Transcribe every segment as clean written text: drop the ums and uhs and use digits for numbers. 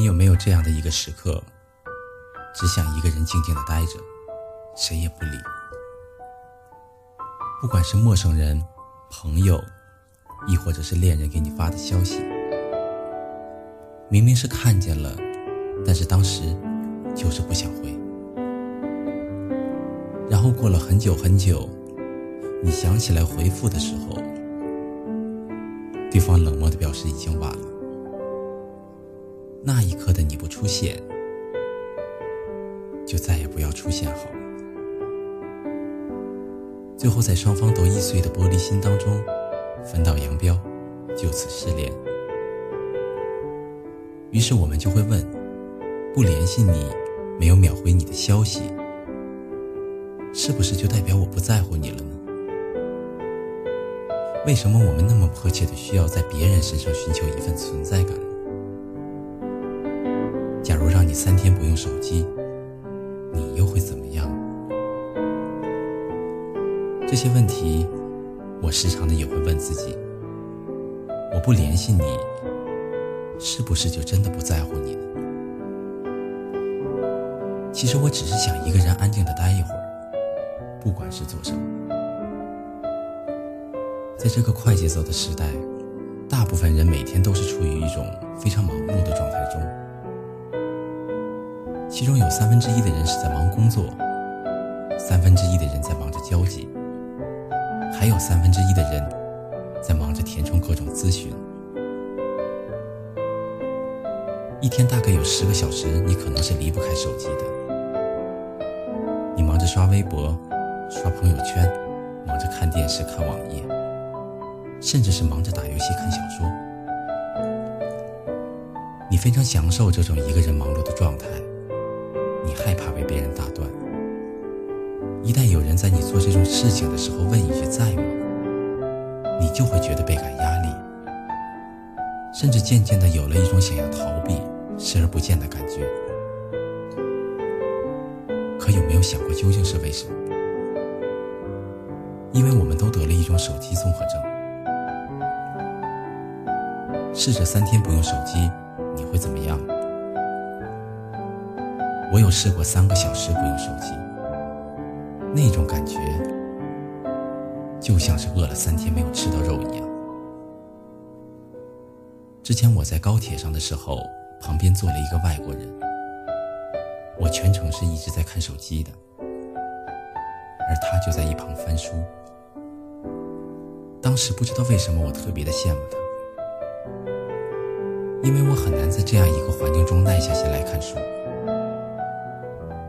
你有没有这样的一个时刻，只想一个人静静地待着，谁也不理？不管是陌生人、朋友，亦或者是恋人给你发的消息，明明是看见了，但是当时就是不想回。然后过了很久很久，你想起来回复的时候，对方冷漠地表示已经晚了。那一刻的你不出现，就再也不要出现好了。最后在双方都易碎的玻璃心当中，分道扬镳，就此失联。于是我们就会问，不联系你，没有秒回你的消息，是不是就代表我不在乎你了呢？为什么我们那么迫切地需要在别人身上寻求一份存在感？假如让你3天不用手机，你又会怎么样？这些问题我时常的也会问自己，我不联系你，是不是就真的不在乎你呢？其实我只是想一个人安静的待一会儿，不管是做什么。在这个快节奏的时代，大部分人每天都是处于一种非常忙碌的状态中，其中有1/3的人是在忙工作，1/3的人在忙着交际，还有1/3的人在忙着填充各种咨询。一天大概有10个小时，你可能是离不开手机的。你忙着刷微博、刷朋友圈，忙着看电视、看网页，甚至是忙着打游戏、看小说。你非常享受这种一个人忙碌的状态，你害怕被别人打断。一旦有人在你做这种事情的时候问一句在吗，你就会觉得倍感压力，甚至渐渐地有了一种想要逃避、视而不见的感觉。可有没有想过究竟是为什么？因为我们都得了一种手机综合症。试着3天不用手机，你会怎么样？我有试过3个小时不用手机，那种感觉就像是饿了3天没有吃到肉一样。之前我在高铁上的时候，旁边坐了一个外国人，我全程是一直在看手机的，而他就在一旁翻书。当时不知道为什么我特别的羡慕他，因为我很难在这样一个环境中耐下心来看书。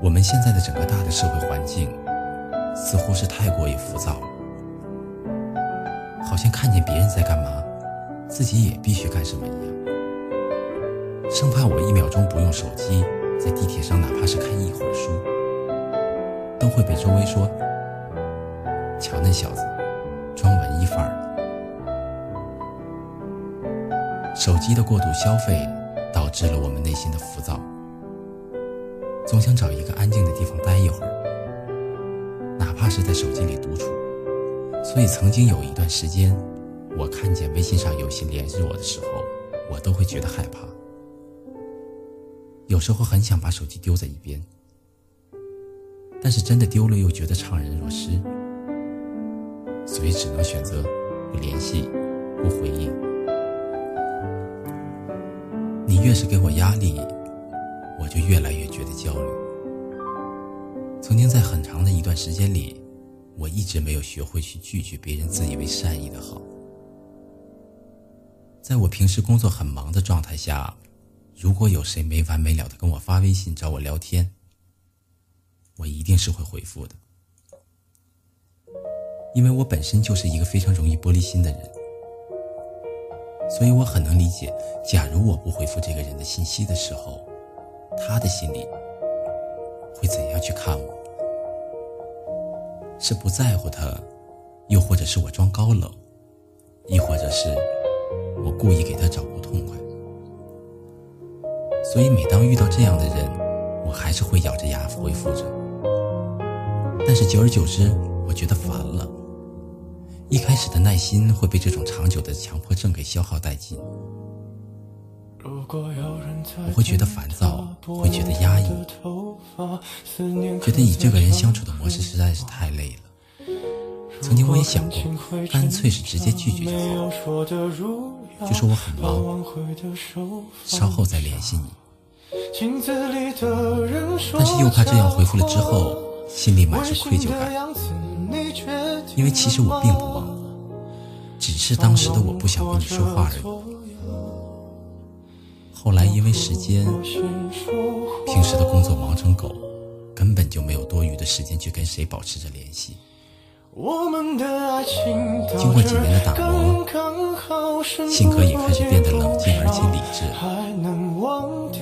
我们现在的整个大的社会环境似乎是太过于浮躁了，好像看见别人在干嘛，自己也必须干什么一样，生怕我1秒钟不用手机，在地铁上哪怕是看一会儿书，都会被周围说，瞧那小子装文艺范儿了。手机的过度消费导致了我们内心的浮躁，总想找一个安静的地方待一会儿，哪怕是在手机里独处。所以曾经有一段时间，我看见微信上有些联系我的时候，我都会觉得害怕，有时候很想把手机丢在一边，但是真的丢了又觉得怅然若失，所以只能选择不联系、不回应。你越是给我压力，我就越来越觉得焦虑。曾经在很长的一段时间里，我一直没有学会去拒绝别人自以为善意的好。在我平时工作很忙的状态下，如果有谁没完没了的跟我发微信找我聊天，我一定是会回复的。因为我本身就是一个非常容易玻璃心的人，所以我很能理解，假如我不回复这个人的信息的时候，他的心里会怎样去看我？是不在乎他，又或者是我装高冷，亦或者是我故意给他找不痛快。所以每当遇到这样的人，我还是会咬着牙回复着。但是久而久之，我觉得烦了。一开始的耐心会被这种长久的强迫症给消耗殆尽，我会觉得烦躁，会觉得压抑，觉得与这个人相处的模式实在是太累了。曾经我也想过，干脆是直接拒绝就好，就说我很忙，稍后再联系你。但是又怕这样回复了之后，心里满是愧疚感，因为其实我并不忙，只是当时的我不想跟你说话而已。后来因为时间，平时的工作忙成狗，根本就没有多余的时间去跟谁保持着联系。经过几年的打磨，性格也开始变得冷静而且理智，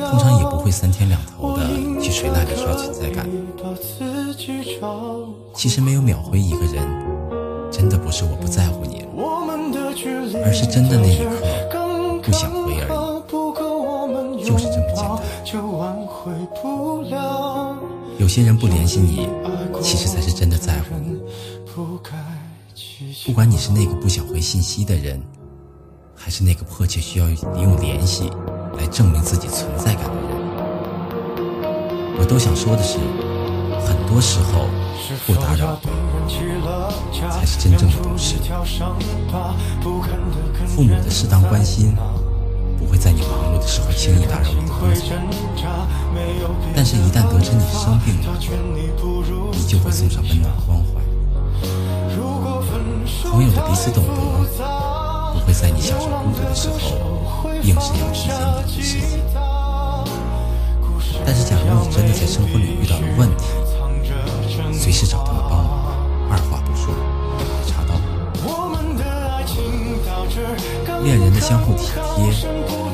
通常也不会三天两头的去谁那里刷存在感。其实没有秒回一个人，真的不是我不在乎你，而是真的那一刻不想回而已。就是这么简单。有些人不联系你，其实才是真的在乎你。不管你是那个不想回信息的人，还是那个迫切需要你用联系来证明自己存在感的人，我都想说的是，很多时候不打扰才是真正的懂事。父母的适当关心，不会在你忙碌的时候轻易打扰你的工作，但是一旦得知你生病了，你就会送上温暖关怀。朋友的彼此懂得，不会在你享受孤独的时候硬是要提醒你的事情。但是假如你真的在生活里遇到了问题，随时找他们帮忙，二话不说查到你。恋人的相互体贴，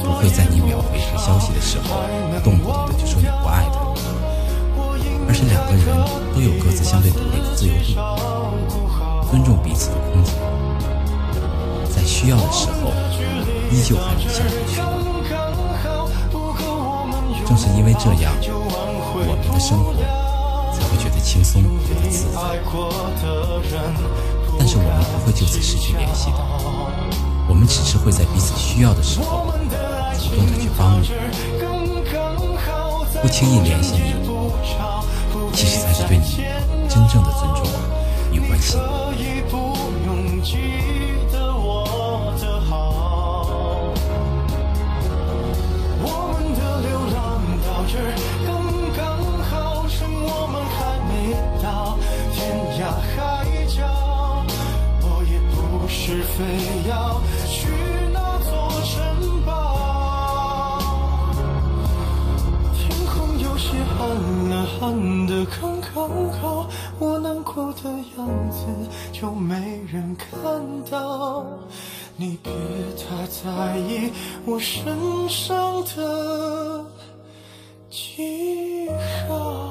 不会在你秒回他消息的时候动不动的就说你不爱他，而是两个人都有各自相对独立的自由度，尊重彼此的空间，在需要的时候依旧还能相互取暖。正是因为这样，我们的生活才会觉得轻松，觉得自在。但是我们不会就此失去联系的，我们只是会在彼此需要的时候主动的去帮你，不轻易联系你，其实才是对你真正的尊重与关心。不是非要去那座城堡，天空有些暗了，暗得刚刚好，我难过的样子就没人看到。你别太在意我身上的记号。